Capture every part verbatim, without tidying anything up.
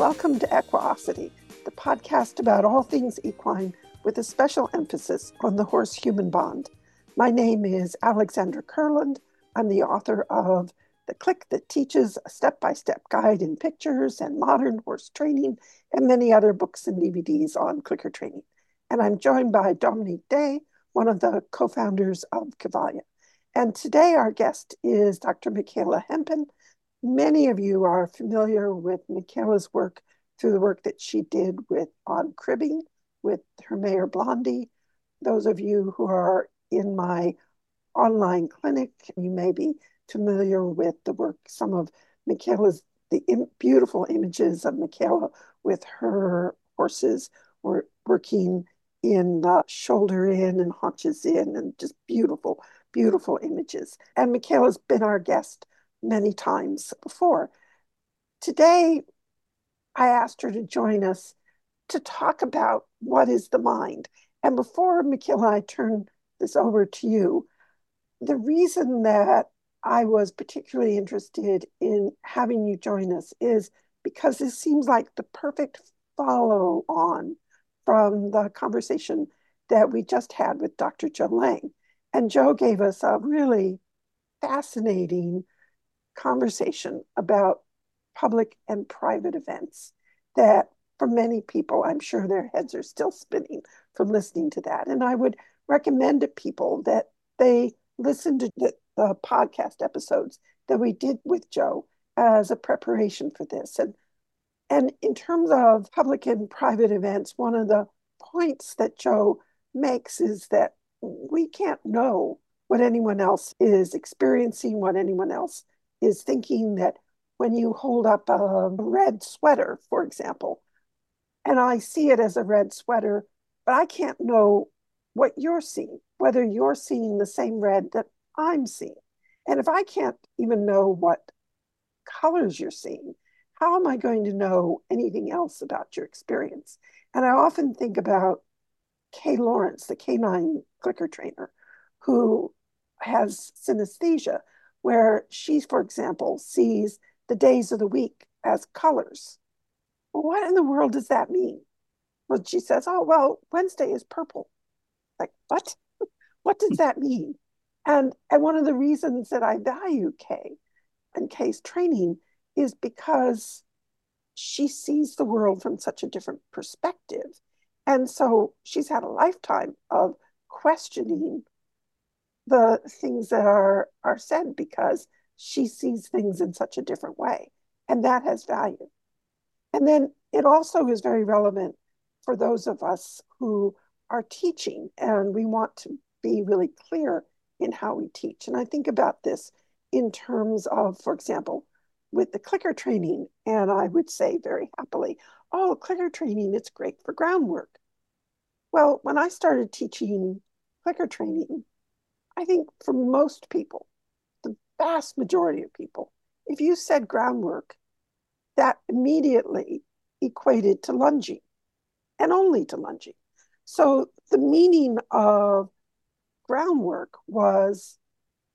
Welcome to Equosity, the podcast about all things equine with a special emphasis on the horse-human bond. My name is Alexandra Kurland. I'm the author of The Click That Teaches, a step-by-step guide in pictures and modern horse training, and many other books and D V Ds on clicker training. And I'm joined by Dominique Day, one of the co-founders of Cavalia. And today our guest is Doctor Michaela Hempen. Many of you are familiar with Michaela's work through the work that she did with on cribbing with her mare Blondie. Those of you who are in my online clinic, you may be familiar with the work, some of Michaela's, the im- beautiful images of Michaela with her horses were working in uh, shoulder in and haunches in, and just beautiful, beautiful images. And Michaela's been our guest many times before. Today, I asked her to join us to talk about what is the mind. And before, Michaela, I turn this over to you, the reason that I was particularly interested in having you join us is because this seems like the perfect follow-on from the conversation that we just had with Doctor Joe Layng. And Joe gave us a really fascinating conversation about public and private events that for many people, I'm sure their heads are still spinning from listening to that. And I would recommend to people that they listen to the, the podcast episodes that we did with Joe as a preparation for this. And, and in terms of public and private events, one of the points that Joe makes is that we can't know what anyone else is experiencing, what anyone else is thinking, that when you hold up a red sweater, for example, and I see it as a red sweater, but I can't know what you're seeing, whether you're seeing the same red that I'm seeing. And if I can't even know what colors you're seeing, how am I going to know anything else about your experience? And I often think about Kay Lawrence, the canine clicker trainer, who has synesthesia, where she, for example, sees the days of the week as colors. Well, what in the world does that mean? Well, she says, oh, well, Wednesday is purple. Like, what? What does that mean? And, and one of the reasons that I value Kay and Kay's training is because she sees the world from such a different perspective. And so she's had a lifetime of questioning the things that are, are said because she sees things in such a different way. And that has value. And then it also is very relevant for those of us who are teaching, and we want to be really clear in how we teach. And I think about this in terms of, for example, with the clicker training, and I would say very happily, oh, clicker training, it's great for groundwork. Well, when I started teaching clicker training, I think for most people, the vast majority of people, if you said groundwork, that immediately equated to lunging, and only to lunging. So the meaning of groundwork was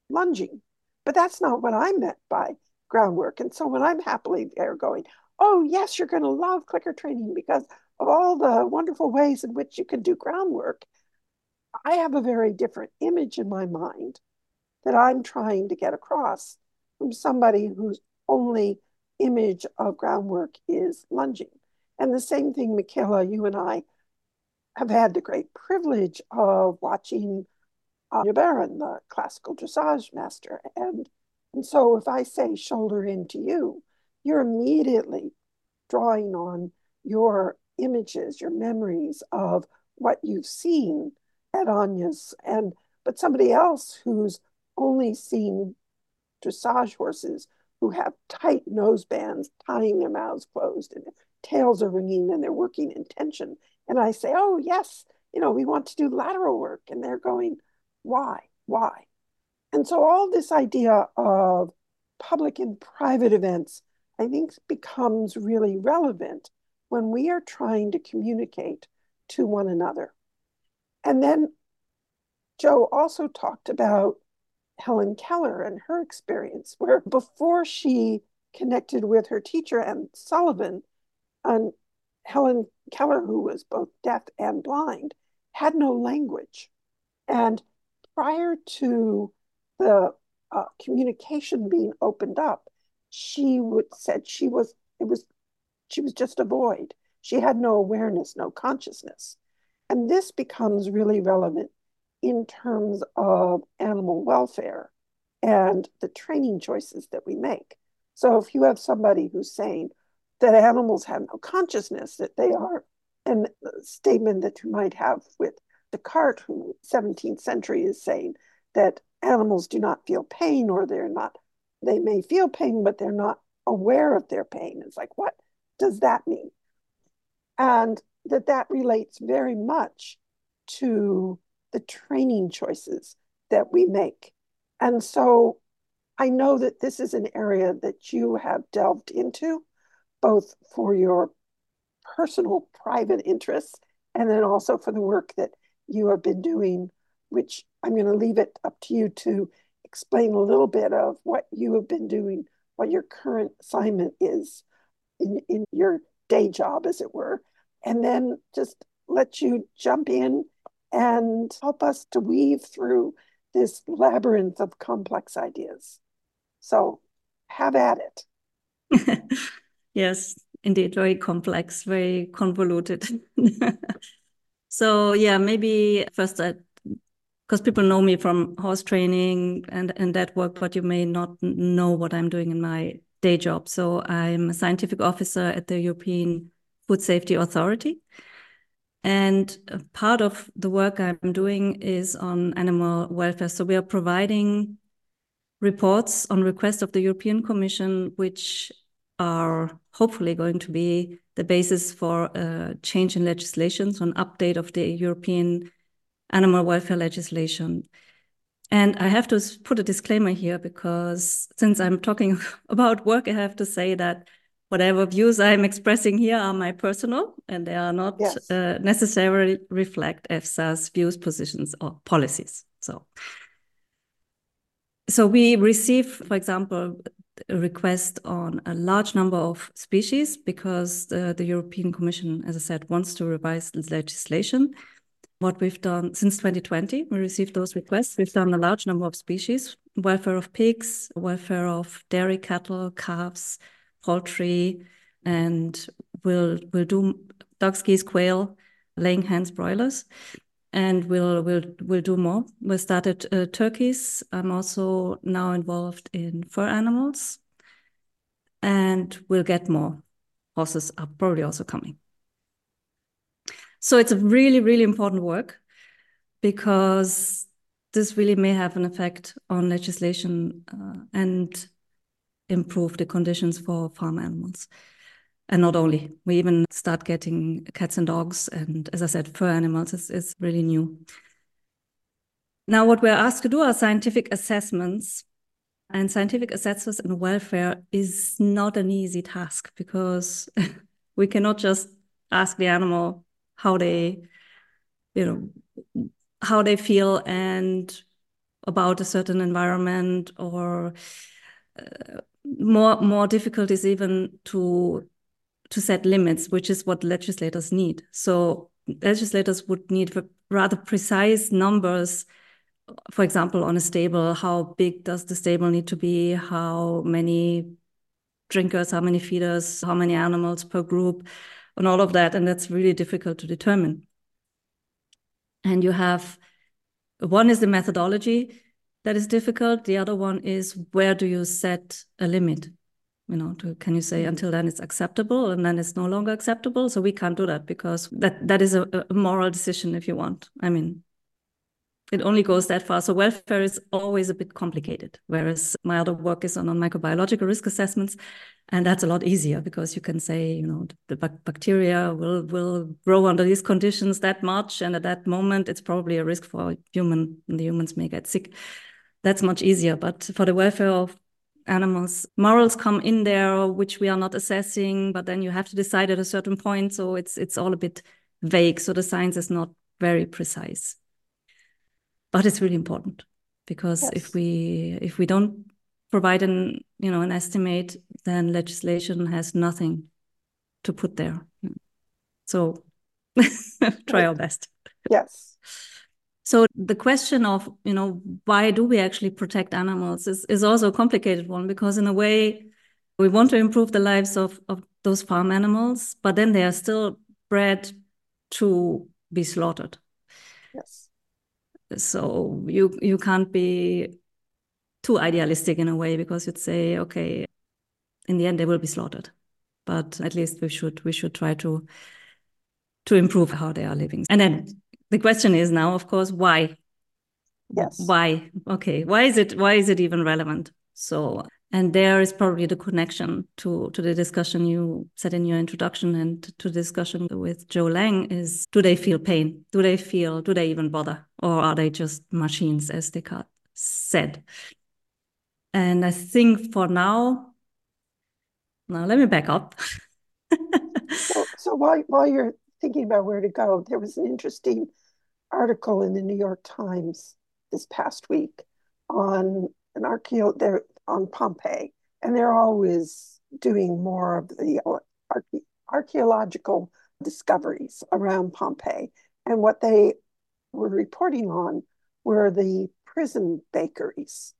lunging, but that's not what I meant by groundwork. And so when I'm happily there going, oh yes, you're going to love clicker training because of all the wonderful ways in which you can do groundwork, I have a very different image in my mind that I'm trying to get across from somebody whose only image of groundwork is lunging. And the same thing, Michaela, you and I have had the great privilege of watching Anya Baron, the classical dressage master. And, and so if I say shoulder in to you, you're immediately drawing on your images, your memories of what you've seen at Anya's. And, but somebody else who's only seen dressage horses who have tight nose bands, tying their mouths closed and their tails are ringing and they're working in tension. And I say, oh, yes, you know, we want to do lateral work. And they're going, why? Why? And so all this idea of public and private events, I think, becomes really relevant when we are trying to communicate to one another. And then Joe also talked about Helen Keller and her experience, where before she connected with her teacher and Sullivan, And Helen Keller, who was both deaf and blind, had no language. And prior to the uh, communication being opened up, she would said she was it was she was just a void. She had no awareness, no consciousness. And this becomes really relevant in terms of animal welfare and the training choices that we make. So if you have somebody who's saying that animals have no consciousness, that they are, and a statement that you might have with Descartes, who seventeenth century is saying that animals do not feel pain, or they're not, they may feel pain, but they're not aware of their pain. It's like, what does that mean? And that that relates very much to the training choices that we make. And so I know that this is an area that you have delved into, both for your personal private interests and then also for the work that you have been doing, which I'm going to leave it up to you to explain a little bit of what you have been doing, what your current assignment is in, in your day job, as it were, and then just let you jump in and help us to weave through this labyrinth of complex ideas. So have at it. Yes, indeed, very complex, very convoluted. So yeah, maybe first, because people know me from horse training and, and that work, but you may not know what I'm doing in my day job. So I'm a scientific officer at the European Food Safety Authority. And part of the work I'm doing is on animal welfare. So we are providing reports on request of the European Commission, which are hopefully going to be the basis for a change in legislation, so an update of the European animal welfare legislation. And I have to put a disclaimer here, because since I'm talking about work, I have to say that whatever views I'm expressing here are my personal, and they are not yes. uh, necessarily reflect EFSA's views, positions, or policies. So, so we receive, for example, a request on a large number of species, because the, the European Commission, as I said, wants to revise legislation. What we've done since twenty twenty, we received those requests. We've done a large number of species: welfare of pigs, welfare of dairy cattle, calves, poultry, and we'll we'll do ducks, geese, quail, laying hens, broilers, and we'll we'll we'll do more. We started uh, turkeys. I'm also now involved in fur animals, and we'll get more. Horses are probably also coming. So it's a really, really important work, because this really may have an effect on legislation uh, and improve the conditions for farm animals. And not only, we even start getting cats and dogs, and as I said, fur animals is, is really new. Now what we're asked to do are scientific assessments, and scientific assessments in welfare is not an easy task, because we cannot just ask the animal how they, you know, how they feel and about a certain environment, or Uh, more more difficult is even to to set limits, which is what legislators need. So legislators would need rather precise numbers, for example, on a stable. How big does the stable need to be? How many drinkers, how many feeders, how many animals per group, and all of that. And that's really difficult to determine. And you have, one is the methodology that is difficult. The other one is, where do you set a limit? You know, to, can you say until then it's acceptable and then it's no longer acceptable? So we can't do that, because that, that is a, a moral decision, if you want. I mean, it only goes that far. So welfare is always a bit complicated, whereas my other work is on, on microbiological risk assessments. And that's a lot easier, because you can say, you know, the bacteria will, will grow under these conditions that much. And at that moment, it's probably a risk for human, and the humans may get sick. That's much easier. But for the welfare of animals, morals come in there, which we are not assessing, but then you have to decide at a certain point. So it's it's all a bit vague. So the science is not very precise. But it's really important, because yes. if we if we don't provide an, you know, an estimate, then legislation has nothing to put there. So try our best. Yes. So the question of, you know, why do we actually protect animals is, is also a complicated one, because in a way we want to improve the lives of, of those farm animals, but then they are still bred to be slaughtered. Yes. So you, you can't be too idealistic in a way, because you'd say, okay, in the end they will be slaughtered, but at least we should, we should try to, to improve how they are living. And then the question is now, of course, why? Yes. Why? Okay. Why is it, why is it even relevant? So, and there is probably the connection to, to the discussion you said in your introduction, and to the discussion with Joe Layng is, do they feel pain? Do they feel, do they even bother? Or are they just machines, as Descartes said? And I think for now, now let me back up. so, so while, while you're thinking about where to go, there was an interesting article in the New York Times this past week on an archeo- there on Pompeii, and they're always doing more of the arche- archaeological discoveries around Pompeii. And what they were reporting on were the prison bakeries.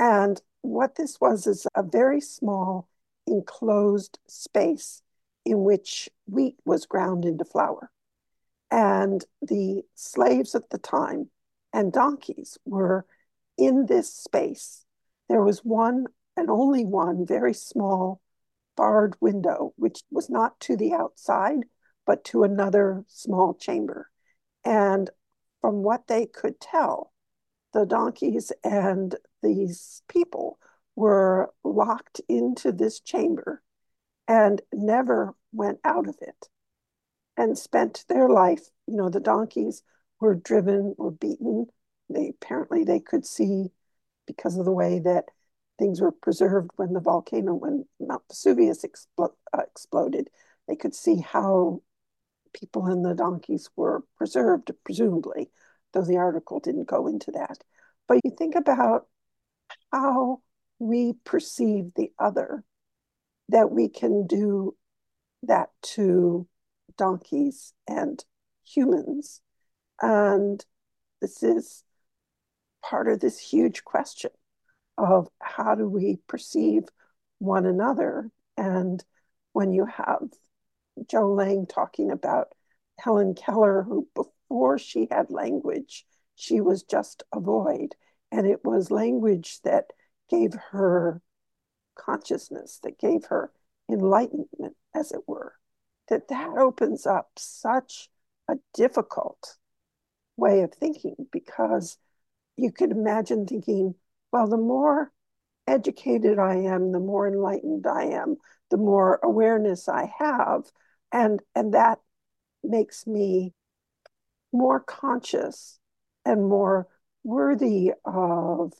And what this was is a very small enclosed space in which wheat was ground into flour. And the slaves at the time and donkeys were in this space. There was one and only one very small barred window, which was not to the outside, but to another small chamber. And from what they could tell, the donkeys and these people were locked into this chamber and never went out of it, and spent their life. You know, the donkeys were driven, were beaten. They apparently they could see, because of the way that things were preserved when the volcano, when Mount Vesuvius expl- uh, exploded, they could see how people and the donkeys were preserved, presumably, though the article didn't go into that. But you think about how we perceive the other, that we can do that to donkeys and humans. And this is part of this huge question of how do we perceive one another? And when you have Joe Layng talking about Helen Keller, who before she had language, she was just a void. And it was language that gave her consciousness, that gave her enlightenment, as it were, that that opens up such a difficult way of thinking, because you could imagine thinking, well, the more educated I am, the more enlightened I am, the more awareness I have, and and that makes me more conscious and more worthy of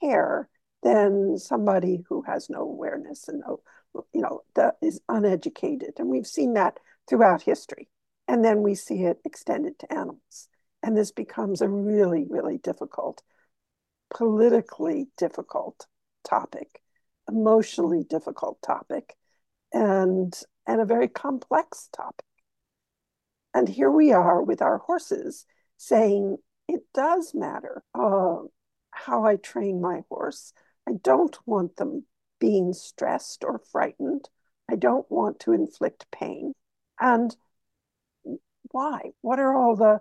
care than somebody who has no awareness and no, you know, that is uneducated. And we've seen that throughout history. And then we see it extended to animals. And this becomes a really, really difficult, politically difficult topic, emotionally difficult topic, and, and a very complex topic. And here we are with our horses saying, it does matter uh, how I train my horse. I don't want them being stressed or frightened. I don't want to inflict pain. And why? What are all the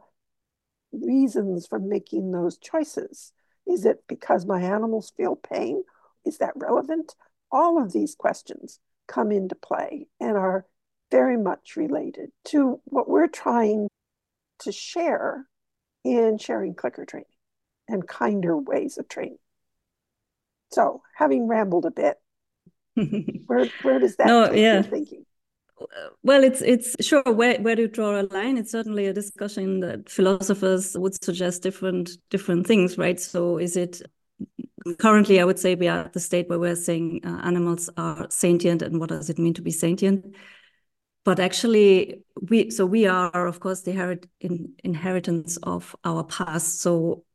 reasons for making those choices? Is it because my animals feel pain? Is that relevant? All of these questions come into play and are very much related to what we're trying to share in sharing clicker training and kinder ways of training. So, having rambled a bit, where where does that no, take yeah. your thinking? Well, it's it's sure where where do you draw a line? It's certainly a discussion that philosophers would suggest different different things, right? So, is it currently? I would say we are at the state where we're saying uh, animals are sentient, and what does it mean to be sentient? But actually, we so we are, of course, the herit- in, inheritance of our past. So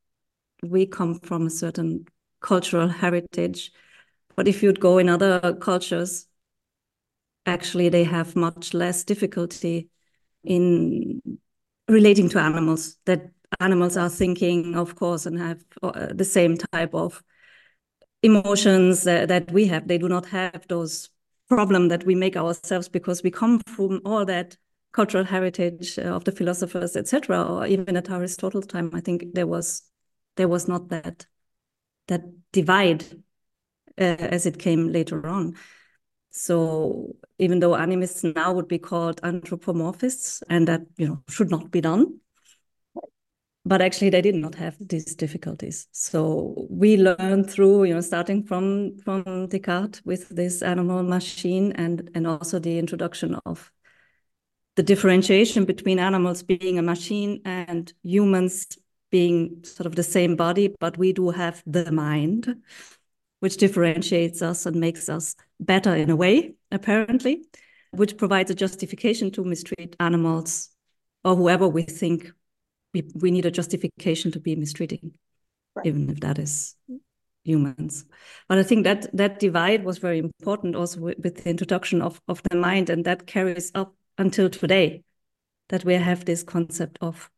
we come from a certain cultural heritage. But if you'd go in other cultures, actually they have much less difficulty in relating to animals, that animals are thinking, of course, and have uh, the same type of emotions that, that we have. They do not have those problems that we make ourselves, because we come from all that cultural heritage of the philosophers, et cetera. Or even at Aristotle's time, I think there was there was not that that divide uh, as it came later on. So even though animists now would be called anthropomorphists, and that, you know, should not be done, but actually they did not have these difficulties. So we learned through, you know, starting from from Descartes with this animal machine, and and also the introduction of the differentiation between animals being a machine and humans being sort of the same body, but we do have the mind, which differentiates us and makes us better in a way, apparently, which provides a justification to mistreat animals or whoever we think we, we need a justification to be mistreating, right, even if that is humans. But I think that that divide was very important also with, with the introduction of, of the mind, and that carries up until today, that we have this concept of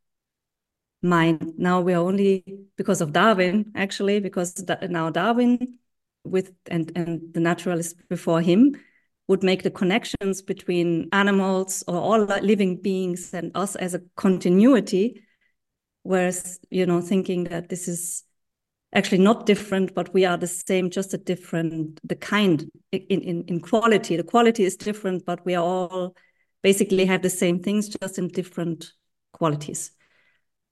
mind. Now we are only, because of Darwin, actually, because da now Darwin with and, and the naturalists before him would make the connections between animals or all living beings and us as a continuity, whereas, you know, thinking that this is actually not different, but we are the same, just a different, the kind in, in, in quality. The quality is different, but we are all basically have the same things, just in different qualities.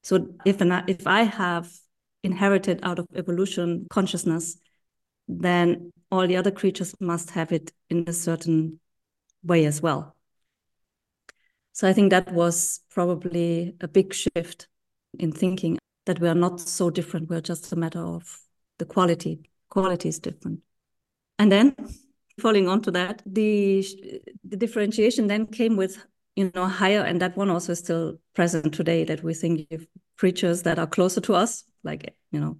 So if, an, if I have inherited out of evolution consciousness, then all the other creatures must have it in a certain way as well. So I think that was probably a big shift in thinking, that we are not so different. We're just a matter of the quality. Quality is different. And then, following on to that, the the differentiation then came with, you know, higher, and that one also is still present today, that we think of creatures that are closer to us, like, you know,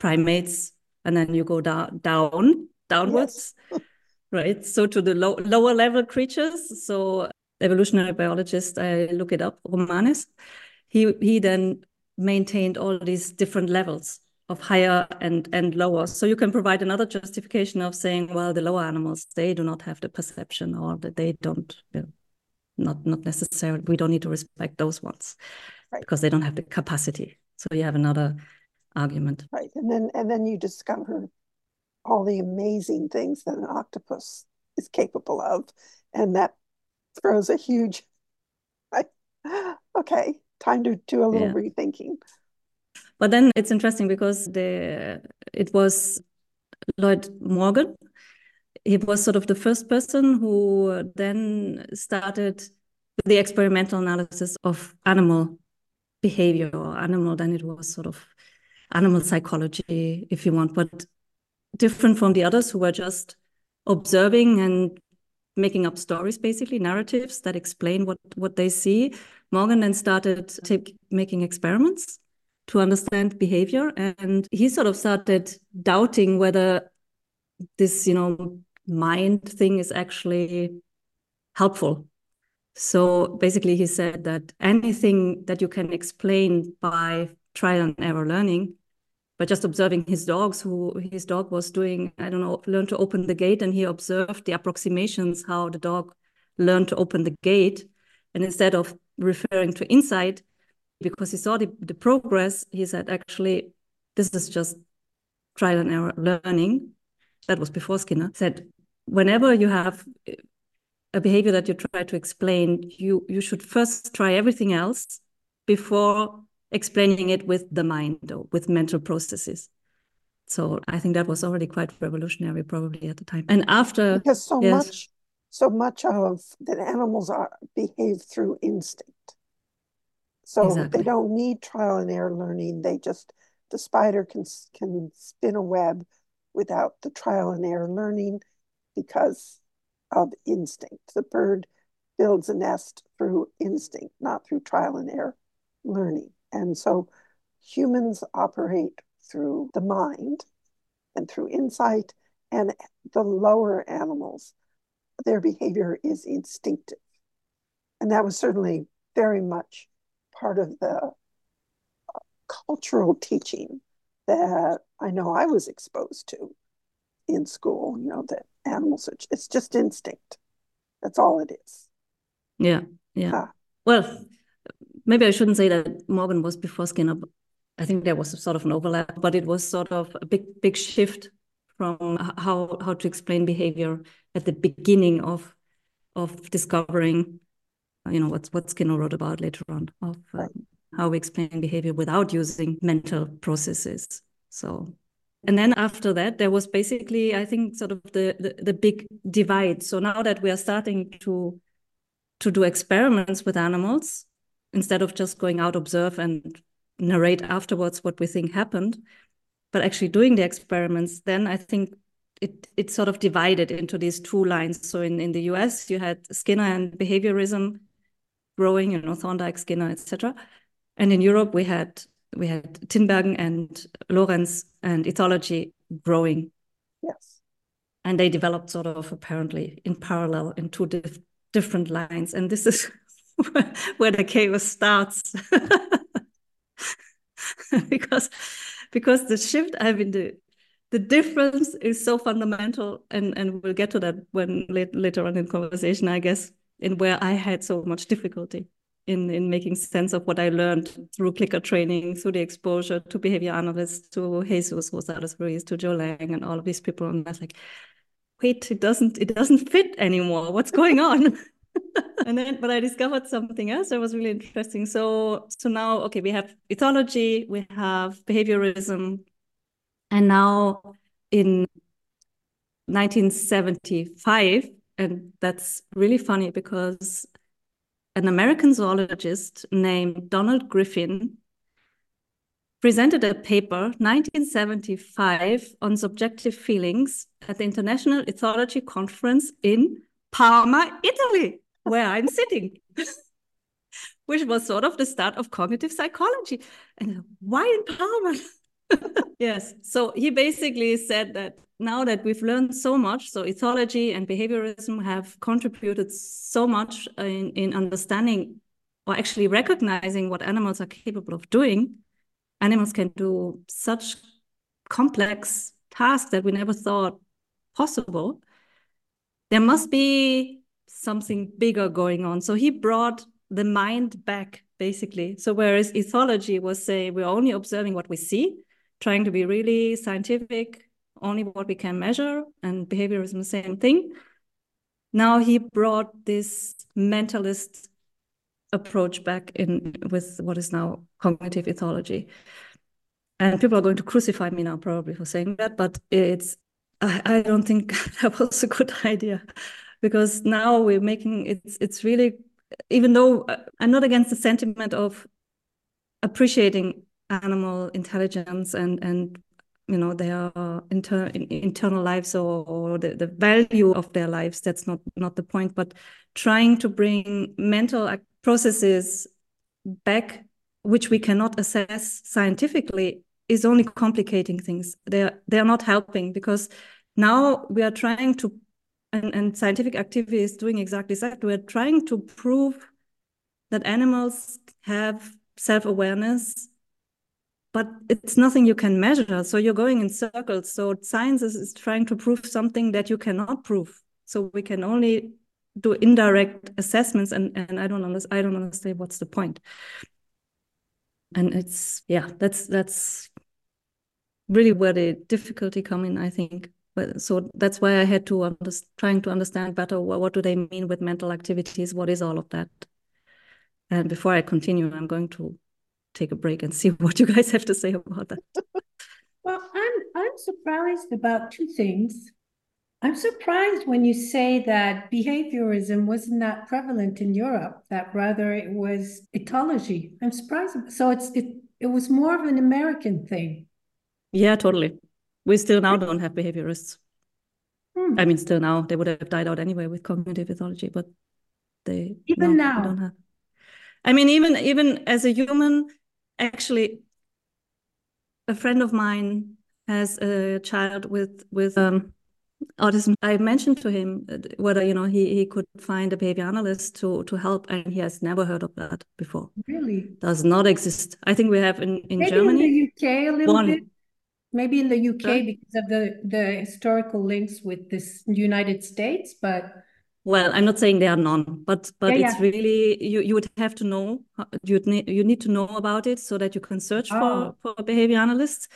primates, and then you go down, down downwards, yes. Right? So to the low, lower level creatures. So evolutionary biologist, I look it up, Romanes, he he then maintained all these different levels of higher and, and lower. So you can provide another justification of saying, well, the lower animals, they do not have the perception, or that they don't, you know, not, not necessarily, we don't need to respect those ones, right, because they don't have the capacity. So you have another argument. Right, and then, and then you discover all the amazing things that an octopus is capable of, and that throws a huge, right? Okay, time to do a little yeah. rethinking. But then it's interesting because the, it was Lloyd Morgan. He was sort of the first person who then started the experimental analysis of animal behavior or animal. Then it was sort of animal psychology, if you want, but different from the others who were just observing and making up stories, basically narratives that explain what, what they see. Morgan then started take, making experiments to understand behavior, and he sort of started doubting whether this, you know, mind thing is actually helpful. So basically he said that anything that you can explain by trial and error learning, by just observing his dogs, who his dog was doing, I don't know, learned to open the gate, and he observed the approximations, how the dog learned to open the gate. And instead of referring to insight, because he saw the, the progress, he said, actually, this is just trial and error learning. That was before Skinner. He said, whenever you have a behavior that you try to explain, you, you should first try everything else before explaining it with the mind or with mental processes. So I think that was already quite revolutionary, probably, at the time. And after... Because so yes, much, so much of that animals are behave through instinct. So exactly. They don't need trial and error learning. They just, the spider can, can spin a web without the trial and error learning because of instinct. The bird builds a nest through instinct, not through trial and error learning. And so humans operate through the mind and through insight, and the lower animals, their behavior is instinctive. And that was certainly very much part of the cultural teaching that I know I was exposed to in school, you know, that animals are, it's just instinct. That's all it is. Yeah, yeah. Ah. Well, maybe I shouldn't say that Morgan was before Skinner. I think there was sort of an overlap, but it was sort of a big, big shift from how how to explain behavior at the beginning of of discovering, you know, what's what Skinner wrote about later on, of right. um, how we explain behavior without using mental processes. So, and then after that, there was basically, I think, sort of the the, the big divide. So now that we are starting to to do experiments with animals, instead of just going out, observe and narrate afterwards what we think happened, but actually doing the experiments, then I think it it sort of divided into these two lines. So in, in the U S, you had Skinner and behaviorism growing, you know, Thorndike, Skinner, et cetera. And in Europe, we had we had Tinbergen and Lorenz and ethology growing. Yes. And they developed sort of apparently in parallel in two different different lines, and this is where the chaos starts, because because the shift, I mean, the the difference is so fundamental, and and we'll get to that when later on in conversation, I guess, in where I had so much difficulty in in making sense of what I learned through clicker training, through the exposure to behavior analysts, to Jesus Rosales-Ruiz, to Joe Layng, and all of these people, and that's like, wait, it doesn't, it doesn't fit anymore. What's going on? And then, but I discovered something else that was really interesting. So, so now, okay, we have ethology, we have behaviorism, and now in nineteen seventy-five, and that's really funny because an American zoologist named Donald Griffin presented a paper, nineteen seventy-five, on subjective feelings at the International Ethology Conference in Parma, Italy, where I'm sitting, which was sort of the start of cognitive psychology. And why in Parma? Yes, so he basically said that now that we've learned so much, so ethology and behaviorism have contributed so much in, in understanding or actually recognizing what animals are capable of doing, animals can do such complex tasks that we never thought possible. There must be something bigger going on. So he brought the mind back, basically. So whereas ethology was, say, we're only observing what we see, trying to be really scientific, only what we can measure, and behaviorism, the same thing. Now he brought this mentalist approach back in with what is now cognitive ethology, and people are going to crucify me now probably for saying that, but it's I, I don't think that was a good idea, because now we're making it's it's really, even though I'm not against the sentiment of appreciating animal intelligence and and you know their inter, internal lives or, or the, the value of their lives, that's not not the point, but trying to bring mental activity processes back, which we cannot assess scientifically, is only complicating things. They are, they are not helping, because now we are trying to, and, and scientific activity is doing exactly that. We are trying to prove that animals have self-awareness, but it's nothing you can measure. So you're going in circles. So science is, is trying to prove something that you cannot prove. So we can only do indirect assessments, and and I don't understand. I don't understand what's the point. And it's yeah, that's that's really where the difficulty comes in, I think. But so that's why I had to under, trying to understand better what, what do they mean with mental activities. What is all of that? And before I continue, I'm going to take a break and see what you guys have to say about that. Well, I'm I'm surprised about two things. I'm surprised when you say that behaviorism was not prevalent in Europe, that rather it was ethology. I'm surprised. So it's it, it was more of an American thing. Yeah, totally. We still now don't have behaviorists. Hmm. I mean, still now, they would have died out anyway with cognitive ethology, but they even no, now. Don't have. I mean, even, even as a human, actually, a friend of mine has a child with, with um. autism. I mentioned to him whether, you know, he, he could find a behavior analyst to, to help, and he has never heard of that before. Really? Does not exist. I think we have in, in Maybe Germany. Maybe in the U K a little one. bit. Maybe in the U K yeah. because of the, the historical links with this United States, but... Well, I'm not saying there are none, but but yeah, it's yeah. really, you, you would have to know, you'd need, you need to know about it so that you can search oh. for, for behavior analysts,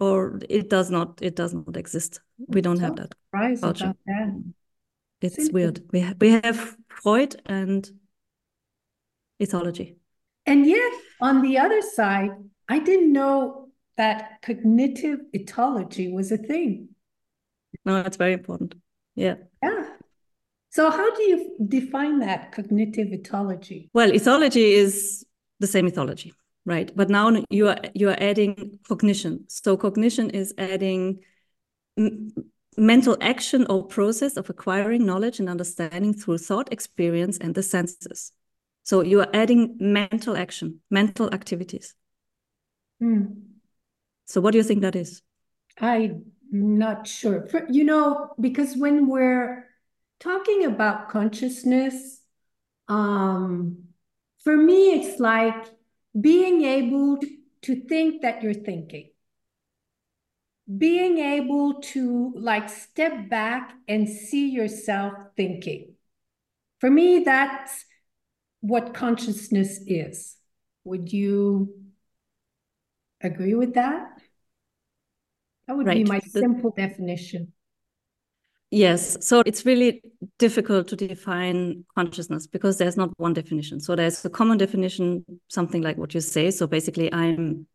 or it does not, it does not exist. We don't so have that culture. That. It's, it's weird. We, ha we have Freud and ethology. And yet, on the other side, I didn't know that cognitive ethology was a thing. No, it's very important. Yeah. Yeah. So how do you define that, cognitive ethology? Well, ethology is the same ethology, right? But now you are you are adding cognition. So cognition is adding mental action or process of acquiring knowledge and understanding through thought, experience, and the senses. So you are adding mental action, mental activities. Mm. So what do you think that is? I'm not sure. For, you know, because when we're talking about consciousness, um, for me, it's like being able to think that you're thinking. Being able to like step back and see yourself thinking. For me, that's what consciousness is. Would you agree with that? That would right. be my simple definition. Yes, so it's really difficult to define consciousness because there's not one definition. So there's a common definition, something like what you say. So basically, I'm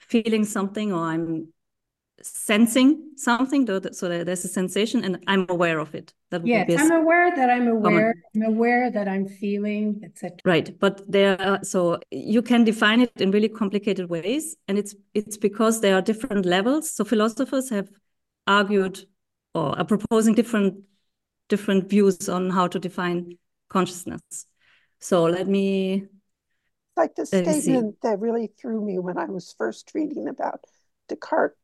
feeling something or I'm sensing something. So there's a sensation and I'm aware of it. That yes, would be I'm aware that I'm aware. Common. I'm aware that I'm feeling, et cetera. Right, but there are, so you can define it in really complicated ways, and it's it's because there are different levels. So philosophers have argued or are proposing different different views on how to define consciousness. So let me... Like the statement that really threw me when I was first reading about Descartes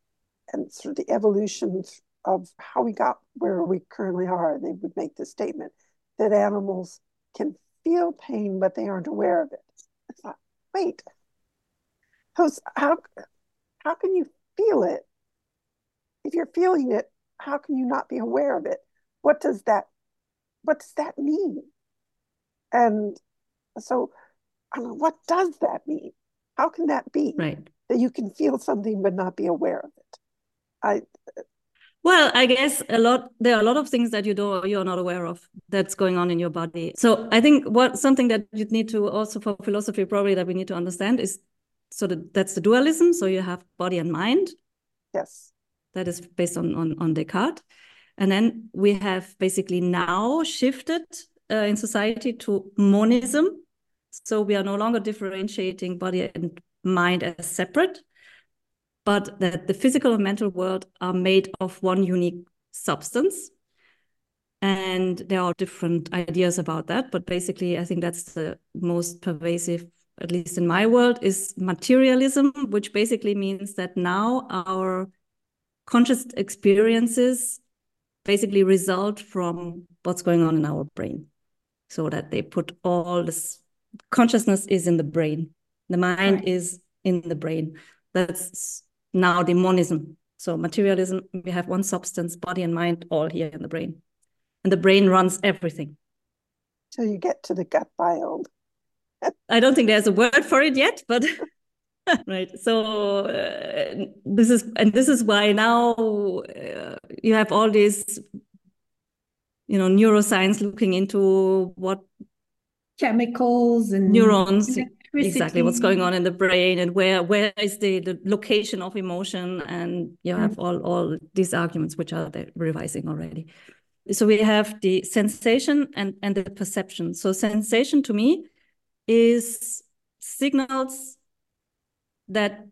and sort of the evolution of how we got where we currently are, they would make the statement that animals can feel pain, but they aren't aware of it. I thought, wait, how, how can you feel it? If you're feeling it, how can you not be aware of it? What does that, what does that mean? And so, I mean, what does that mean? How can that be right. that you can feel something but not be aware of it? I well, I guess a lot. There are a lot of things that you do you're not aware of that's going on in your body. So I think what something that you need to also for philosophy probably that we need to understand is so that that's the dualism. So you have body and mind. Yes. That is based on, on, on Descartes. And then we have basically now shifted uh, in society to monism. So we are no longer differentiating body and mind as separate, but that the physical and mental world are made of one unique substance. And there are different ideas about that. But basically, I think that's the most pervasive, at least in my world, is materialism, which basically means that now our conscious experiences basically result from what's going on in our brain. So that they put all this consciousness is in the brain. The mind right. is in the brain. That's now the monism. So materialism, we have one substance, body and mind, all here in the brain. And the brain runs everything. So you get to the gut biome. I don't think there's a word for it yet, but... Right. So uh, this is, and this is why now uh, you have all these, you know, neuroscience looking into what chemicals and neurons, exactly what's going on in the brain and where, where is the, the location of emotion. And you have all, all these arguments, which are they're revising already. So we have the sensation and, and the perception. So sensation to me is signals that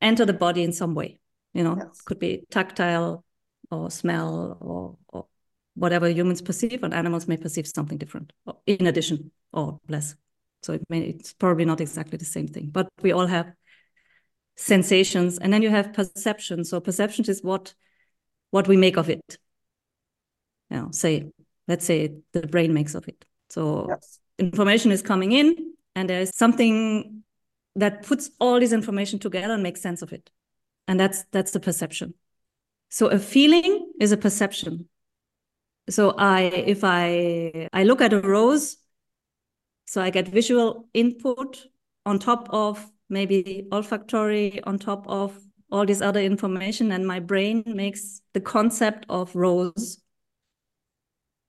enter the body in some way, you know, yes. could be tactile or smell or, or whatever humans perceive, and animals may perceive something different or in addition or less. So it may, it's probably not exactly the same thing, but we all have sensations. And then you have perception. So perception is what, what we make of it. you know, say, let's say the brain makes of it. So yes. Information is coming in and there's something that puts all this information together and makes sense of it. And that's that's the perception. So a feeling is a perception. So I, if I, I look at a rose, so I get visual input on top of maybe olfactory, on top of all this other information, and my brain makes the concept of rose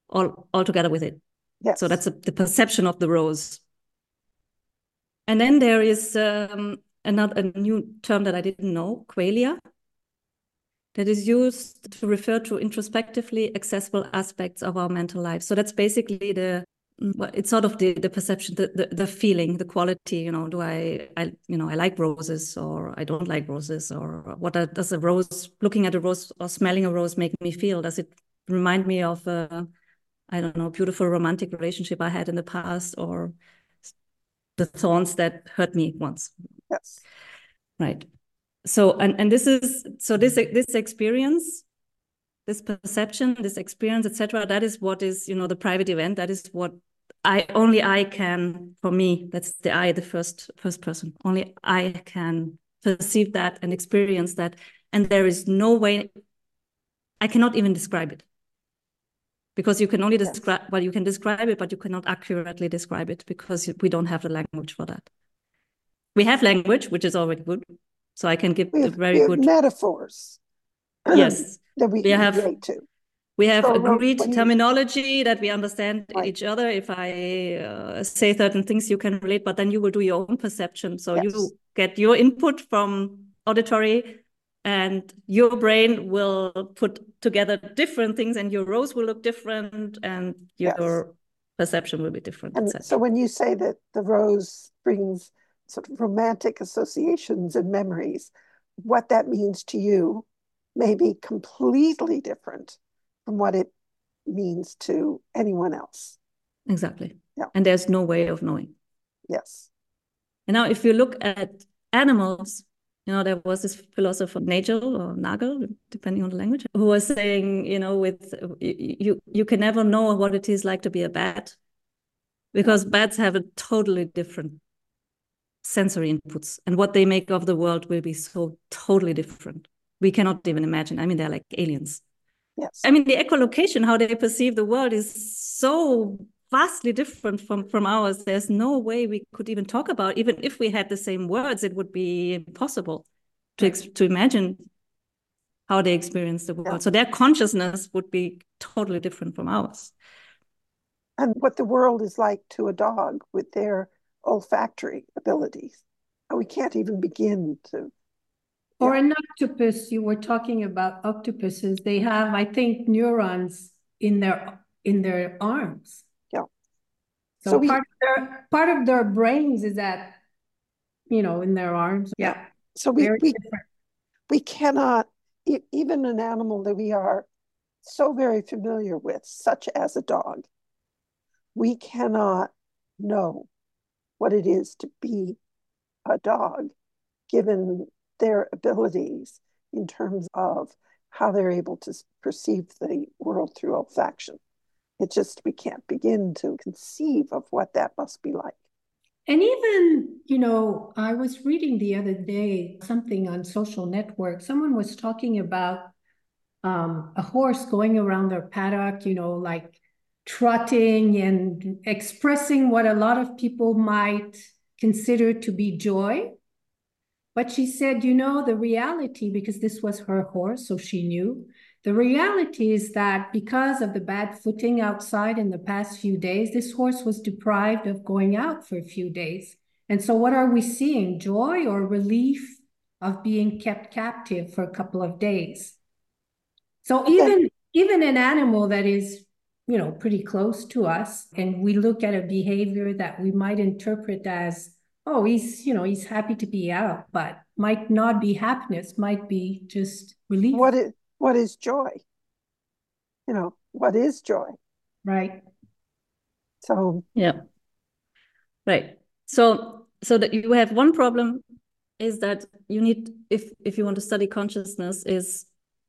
all, all together with it. Yes. So that's a, the perception of the rose. And then there is um, another a new term that I didn't know, qualia, that is used to refer to introspectively accessible aspects of our mental life. So that's basically the, well, it's sort of the, the perception, the, the the feeling, the quality, you know, do I, I, you know, I like roses or I don't like roses, or what does a rose, looking at a rose or smelling a rose make me feel? Does it remind me of a, I don't know, beautiful romantic relationship I had in the past, or the thorns that hurt me once? Yes. Right. So, and, and this is, so this, this experience, this perception, this experience, et cetera, that is what is, you know, the private event. That is what I, only I can, for me, that's the I, the first, first person. Only I can perceive that and experience that. And there is no way, I cannot even describe it. Because you can only describe, well, you can describe it, but you cannot accurately describe it because we don't have the language for that. We have language, which is already good. So I can give have, a very good metaphors. Yes, that we, we have. To. We have so agreed when, when terminology you... that we understand right. each other. If I uh, say certain things, you can relate, but then you will do your own perception. So yes. you get your input from auditory, and your brain will put together different things, and your rose will look different, and your yes. perception will be different. And so when you say that the rose brings sort of romantic associations and memories, what that means to you may be completely different from what it means to anyone else. Exactly. Yeah. And there's no way of knowing. Yes. And now if you look at animals, you know, there was this philosopher Nagel or Nagel, depending on the language, who was saying, you know, with you, you can never know what it is like to be a bat, because bats have a totally different sensory inputs, and what they make of the world will be so totally different. We cannot even imagine. I mean, they're like aliens. Yes. I mean, the echolocation, how they perceive the world, is so vastly different from, from ours. There's no way we could even talk about, even if we had the same words, it would be impossible to, to imagine how they experience the world. Yeah. So their consciousness would be totally different from ours. And what the world is like to a dog with their olfactory abilities. We can't even begin to... Yeah. Or an octopus, you were talking about octopuses. They have, I think, neurons in their in their arms. Yeah. So, so we, part, of their, part of their brains is that, you know, in their arms. Yeah. So we, we, we cannot, even an animal that we are so very familiar with, such as a dog, we cannot know what it is to be a dog, given their abilities in terms of how they're able to perceive the world through olfaction. It just, we can't begin to conceive of what that must be like. And even, you know, I was reading the other day something on social network. Someone was talking about um, a horse going around their paddock, you know, like trotting and expressing what a lot of people might consider to be joy. But she said, you know, the reality, because this was her horse, so she knew, the reality is that because of the bad footing outside in the past few days, this horse was deprived of going out for a few days. And so what are we seeing? Joy or relief of being kept captive for a couple of days? So even, even an animal that is, you know, pretty close to us, and we look at a behavior that we might interpret as, oh, he's, you know, he's happy to be out, but might not be happiness, might be just relief. What is, what is joy? You know, what is joy? Right. So. Yeah. Right. So, so that you have one problem is that you need, if, if you want to study consciousness, is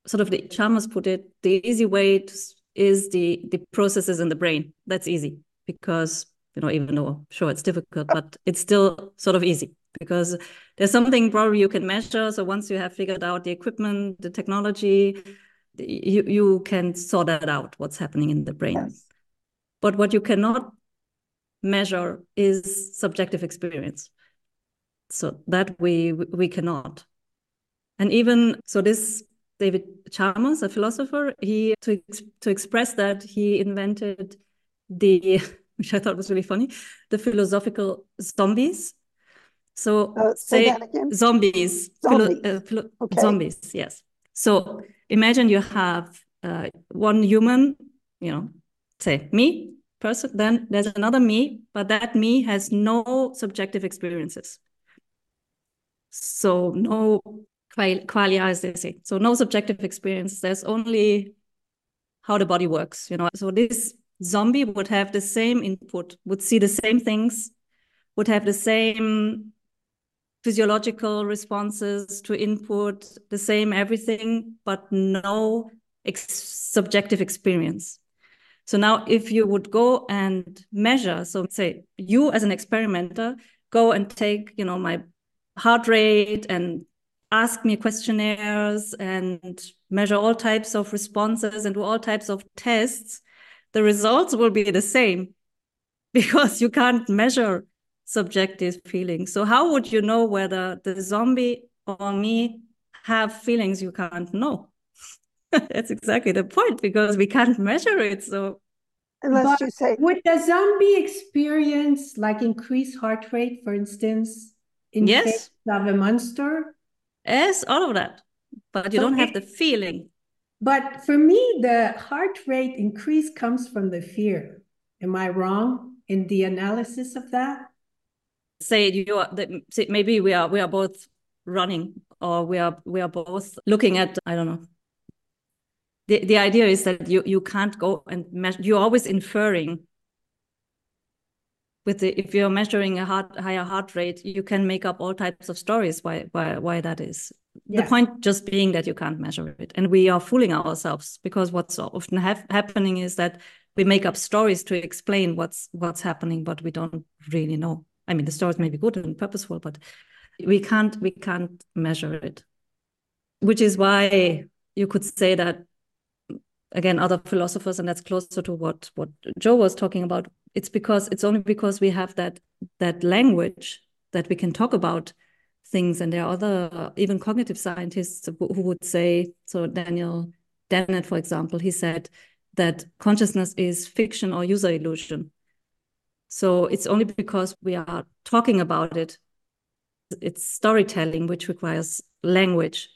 sort of the, Chalmers put it, the easy way to is the, the processes in the brain. That's easy because, you know, even though, sure, it's difficult, but it's still sort of easy because there's something probably you can measure. So once you have figured out the equipment, the technology, you, you can sort that out, what's happening in the brain. Yes. But what you cannot measure is subjective experience. So that we we cannot. And even, so this David Chalmers, a philosopher, he to, to express that, he invented the, which I thought was really funny, the philosophical zombies. So uh, say, say that again. Zombies. Zombies. Philo, uh, philo, okay. Zombies, yes. So imagine you have uh, one human, you know, say me, person, then there's another me, but that me has no subjective experiences. So no qualia, as they say. So no subjective experience. There's only how the body works, you know. So this zombie would have the same input, would see the same things, would have the same physiological responses to input, the same everything, but no ex subjective experience. So now if you would go and measure, so say you as an experimenter, go and take, you know, my heart rate and ask me questionnaires and measure all types of responses and do all types of tests, the results will be the same because you can't measure subjective feelings. So how would you know whether the zombie or me have feelings you can't know? That's exactly the point, because we can't measure it. So unless you say, would the zombie experience like increased heart rate, for instance, in yes. case of a monster? Yes, all of that. But you okay. don't have the feeling. But for me, the heart rate increase comes from the fear. Am I wrong in the analysis of that? Say you are, say maybe we are we are both running, or we are we are both looking at, I don't know. The the idea is that you, you can't go and measure, you're always inferring. With the, if you're measuring a heart, higher heart rate, you can make up all types of stories why why why that is. Yeah. The point just being that you can't measure it, and we are fooling ourselves because what's often ha happening is that we make up stories to explain what's what's happening, but we don't really know. I mean, the stories may be good and purposeful, but we can't we can't measure it, which is why you could say that again, other philosophers, and that's closer to what what Joe was talking about. It's because it's only because we have that that language that we can talk about things. And there are other uh, even cognitive scientists who, who would say, so Daniel Dennett, for example, he said that consciousness is fiction or user illusion. So it's only because we are talking about it. It's storytelling, which requires language.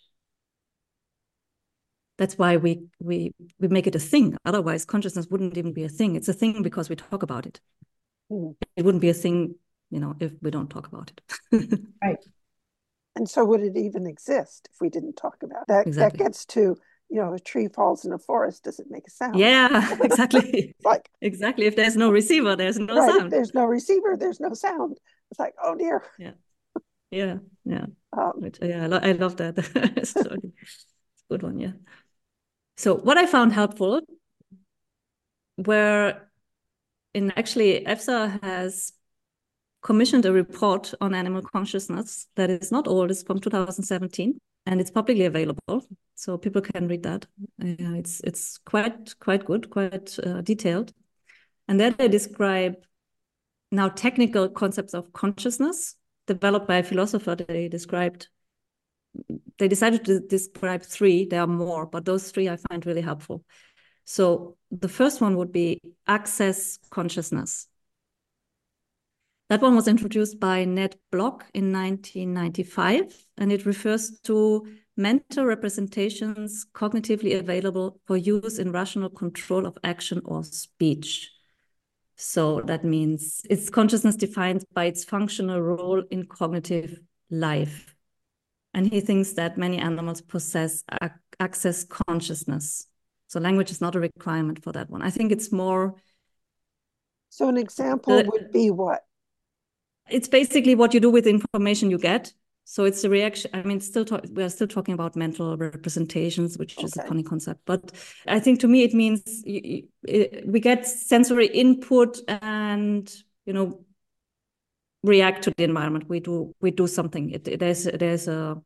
That's why we, we we make it a thing. Otherwise, consciousness wouldn't even be a thing. It's a thing because we talk about it. Mm. It wouldn't be a thing, you know, if we don't talk about it. Right. And so would it even exist if we didn't talk about it? That, exactly. That gets to, you know, a tree falls in a forest, does it make a sound? Yeah, exactly. Like, exactly. If there's no receiver, there's no right, sound. If there's no receiver, there's no sound. It's like, oh, dear. Yeah, yeah, yeah. Um, Which, yeah I, lo I love that story. It's a good one, yeah. So what I found helpful were in actually E F S A has commissioned a report on animal consciousness that is not old, it's from two thousand seventeen, and it's publicly available. So people can read that. Uh, it's it's quite, quite good, quite uh, detailed. And there they describe now technical concepts of consciousness developed by a philosopher. They described They decided to describe three. There are more, but those three I find really helpful. So the first one would be access consciousness. That one was introduced by Ned Block in nineteen ninety-five, and it refers to mental representations cognitively available for use in rational control of action or speech. So that means it's consciousness defined by its functional role in cognitive life. And he thinks that many animals possess ac access consciousness. So language is not a requirement for that one. I think it's more... So an example uh, would be what? It's basically what you do with the information you get. So it's a reaction. I mean, still talk, we are still talking about mental representations, which okay. is a funny concept. But I think to me, it means you, it, we get sensory input and, you know, react to the environment. We do we do something. It, it there's there's a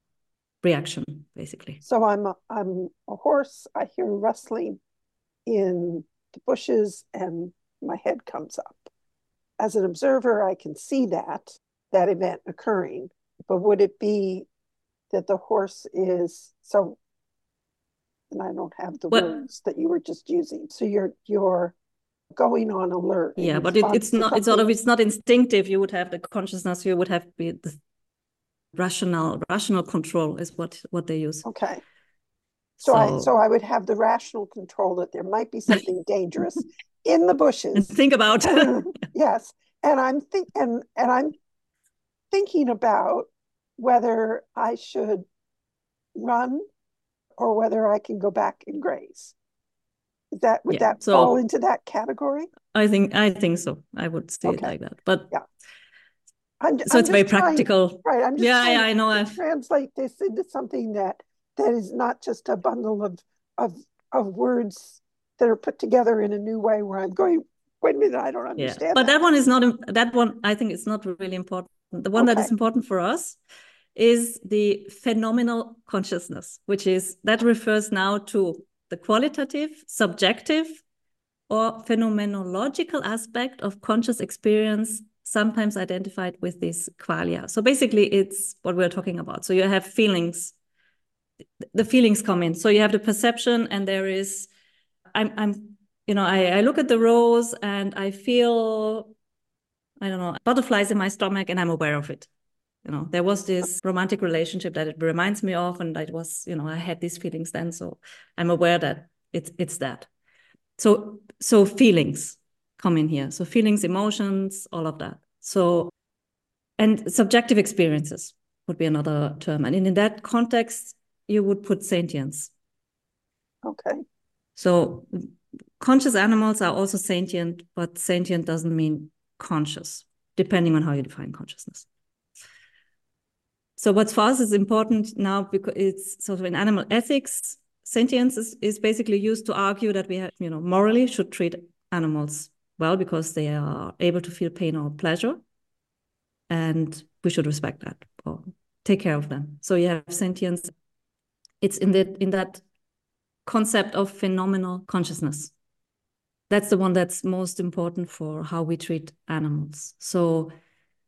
reaction basically. So I'm a, I'm a horse. I hear rustling in the bushes, and my head comes up. As an observer, I can see that that event occurring. But would it be that the horse is so? And I don't have the what? words that you were just using. So you're you're going on alert. Yeah, but it, it's not it's not it's not instinctive. You would have the consciousness. You would have be the rational rational control is what what they use. Okay. So so I, so I would have the rational control that there might be something dangerous in the bushes. And think about yes, and I'm think and and I'm. thinking about whether I should run or whether I can go back and graze. Is that would yeah, that so fall into that category? I think I think so. I would say okay. it like that. But yeah, I'm, so I'm it's very trying, practical, right? I'm just yeah, yeah. I know. I translate this into something that that is not just a bundle of of of words that are put together in a new way where I'm going, wait a minute, I don't understand. Yeah. But that. that one is not that one. I think it's not really important. The one okay. that is important for us is the phenomenal consciousness, which is that refers now to the qualitative, subjective, or phenomenological aspect of conscious experience, sometimes identified with this qualia. So basically, it's what we're talking about. So you have feelings, the feelings come in. So you have the perception, and there is, I'm, I'm, you know, I, I look at the rose and I feel, I don't know, butterflies in my stomach, and I'm aware of it. You know, there was this romantic relationship that it reminds me of, and it was, you know, I had these feelings then, so I'm aware that it's it's that. So so feelings come in here. So feelings, emotions, all of that. So, and subjective experiences would be another term. And in, in that context, you would put sentience. Okay. So conscious animals are also sentient, but sentient doesn't mean conscious, depending on how you define consciousness. So what's for us is important now, because it's sort of in animal ethics, sentience is, is basically used to argue that we have, you know, morally should treat animals well because they are able to feel pain or pleasure, and we should respect that or take care of them. So you have sentience. It's in the in that concept of phenomenal consciousness. That's the one that's most important for how we treat animals. So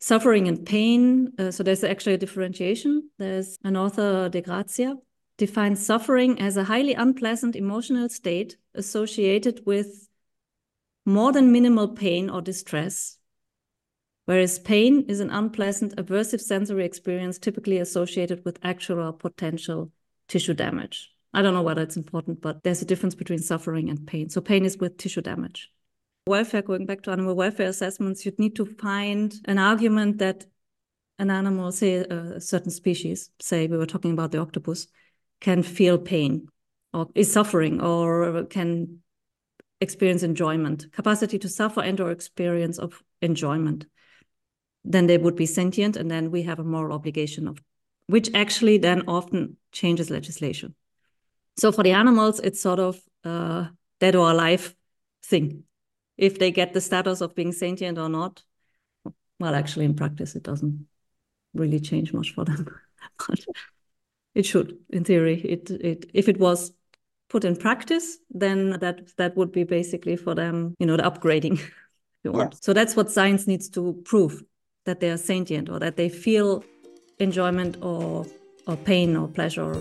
suffering and pain, uh, so there's actually a differentiation. There's an author, De Grazia, defines suffering as a highly unpleasant emotional state associated with more than minimal pain or distress, whereas pain is an unpleasant, aversive sensory experience typically associated with actual or potential tissue damage. I don't know whether it's important, but there's a difference between suffering and pain. So pain is with tissue damage. Welfare, going back to animal welfare assessments, you'd need to find an argument that an animal, say a certain species, say we were talking about the octopus, can feel pain or is suffering or can experience enjoyment, capacity to suffer and or experience of enjoyment. Then they would be sentient, and then we have a moral obligation of, which actually then often changes legislation. So for the animals, it's sort of a dead or alive thing. If they get the status of being sentient or not, well, actually in practice, it doesn't really change much for them. But it should, in theory. It it if it was put in practice, then that that would be basically for them, you know, the upgrading. If you want. Yeah. So that's what science needs to prove, that they are sentient or that they feel enjoyment or or pain or pleasure.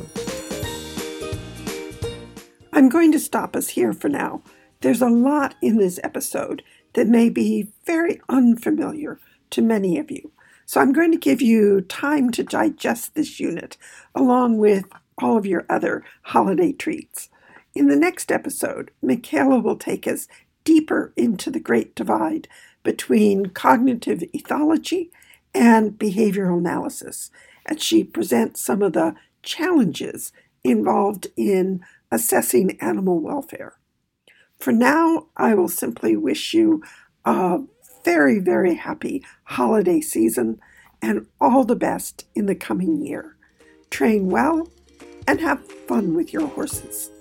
I'm going to stop us here for now. There's a lot in this episode that may be very unfamiliar to many of you. So I'm going to give you time to digest this unit along with all of your other holiday treats. In the next episode, Michaela will take us deeper into the great divide between cognitive ethology and behavioral analysis, as she presents some of the challenges involved in assessing animal welfare. For now, I will simply wish you a very, very happy holiday season and all the best in the coming year. Train well and have fun with your horses.